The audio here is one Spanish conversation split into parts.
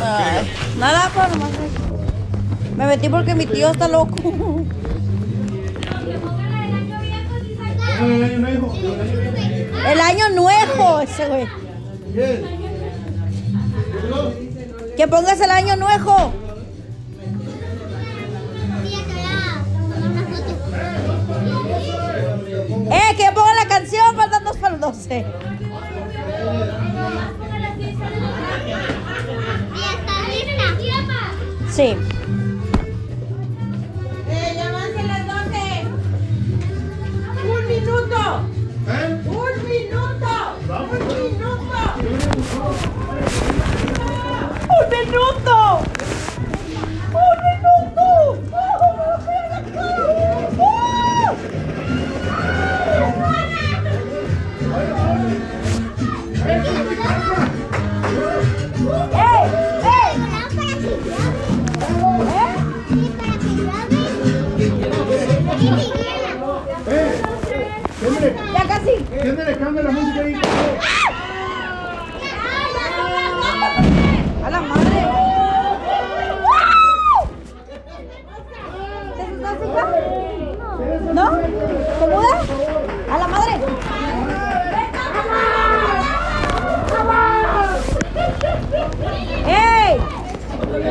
Ay, nada, pues nomás me metí porque mi tío está loco. El año nuevo, ese güey. Que pongas el año nuevo. Que ponga la canción, faltan 2 para las 12. Sí. Ya van a las 12. Un minuto. Un minuto. Un minuto. Un minuto. Un minuto. Ya casi. Tiene cambia la música ahí. A la madre. ¿No? ¿No? ¿Se muda? A la madre. ¡Ey! Oye,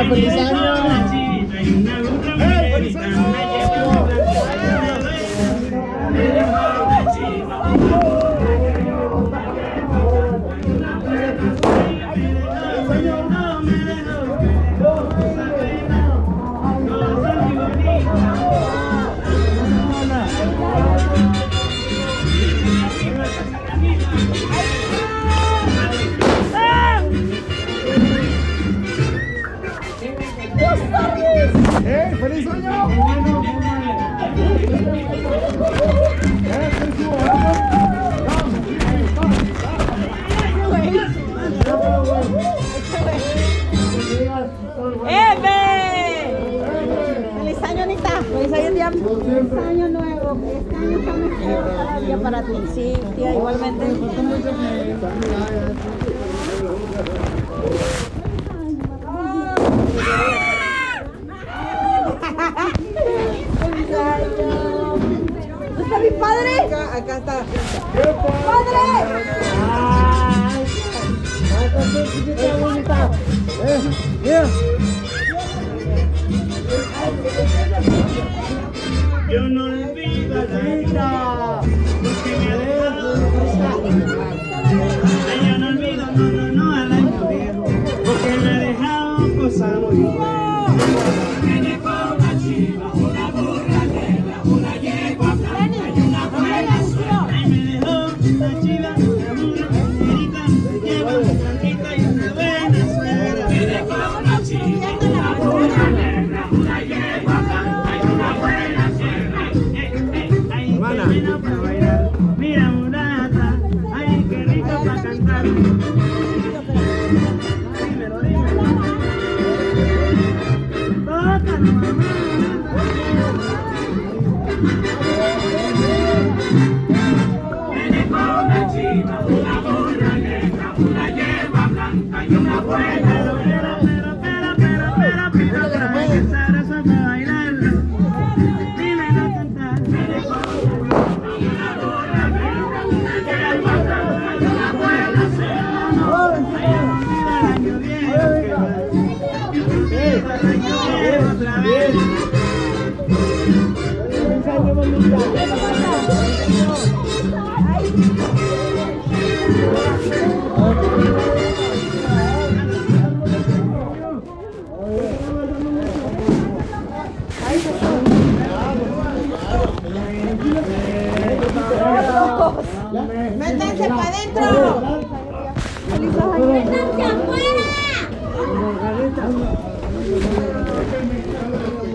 ¡Feliz año! ¡Feliz año! ¡Feliz año, Anita! ¡Feliz año, tía! ¡Feliz año nuevo! ¡Feliz año nuevo para ti! Sí, tía, igualmente. ¿Está mi padre? Acá está. ¡Padre! ¡Ay! ¡Qué bonita! ¡Mira! Yo no olvido la vida, porque me dejo cosas. Yo no olvido, no al año viejo, porque me he dejado cosas muy buenas. Pero,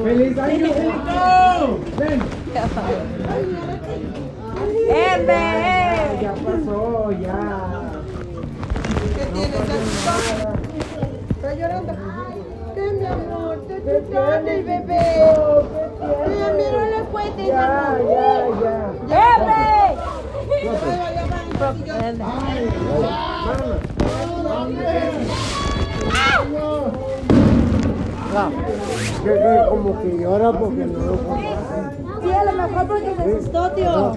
¡Feliz año, Julito! ¡Ven! ¡Ven! Ya pasó, ya. ¿Qué tienes, Anita? Está llorando. ¡Ay, mi amor! ¡Está chutando el bebé! ¡Mira, mira la puerta! ¡Ya, ya, ya! ¡Ven! ¡Ay, como que llora porque no lo puedo hacer. Sí, a lo mejor porque se asustó, tío.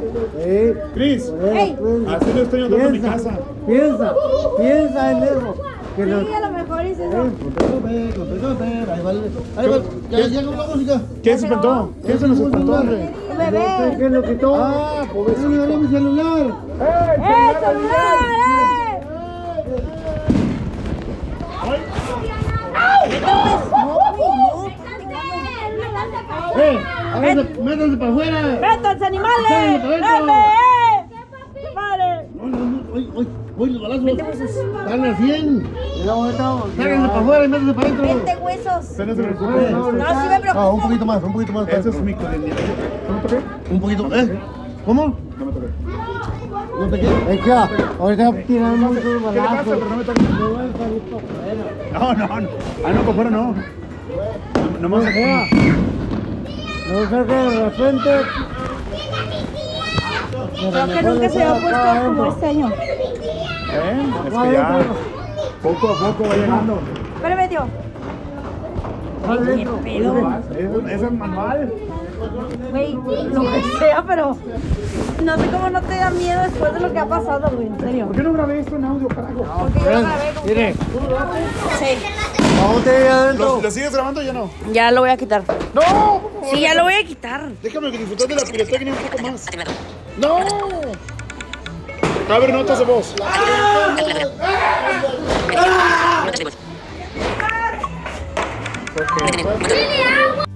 Cris, así lo estoy andando en mi casa. Piensa en eso. Sí, a lo mejor es eso. Ahí va. Ya llegó la música. ¿Quién se espantó? ¿Quién se nos espantó? El bebé. ¿Quién lo quitó? Ah, pobrecito. ¡Me dio mi celular! ¡Métanse para afuera! ¡Métanse, animales! ¡Métanse! ¡Vale! ¡Oye, los balazos! ¡Están a 100! ¡Métanse para afuera y métanse para adentro! ¡Vente, huesos! ¡No, sí me preocupa! No, un poquito más. Eso es mi colenía. ¿Un poquito? ¿Cómo? No me toqué. ¿No te quedas? Es que ahorita tirando los balazos. ¿Qué pasa? Pero no me toques. No voy a salir para afuera. No. Ah, no, para afuera no. No me toques. No sé que de repente... Creo que nunca se había puesto como este año. Es que ya... Poco a poco va llegando. Espérame, tío. ¿Qué pedo? ¿Es el manual? Güey, lo que sea, pero... No sé cómo no te da miedo después de lo que ha pasado, güey, en serio. ¿Por qué no grabé esto en audio, carajo? Porque yo lo grabé como... Mire. Sí. ¿Lo sigues grabando o ya no? Ya lo voy a quitar. ¡No! Sí, ya lo voy a quitar. Déjame disfrutar de la pirotecnia un poco más. ¡No! A ver, notas de voz. ¡Ah!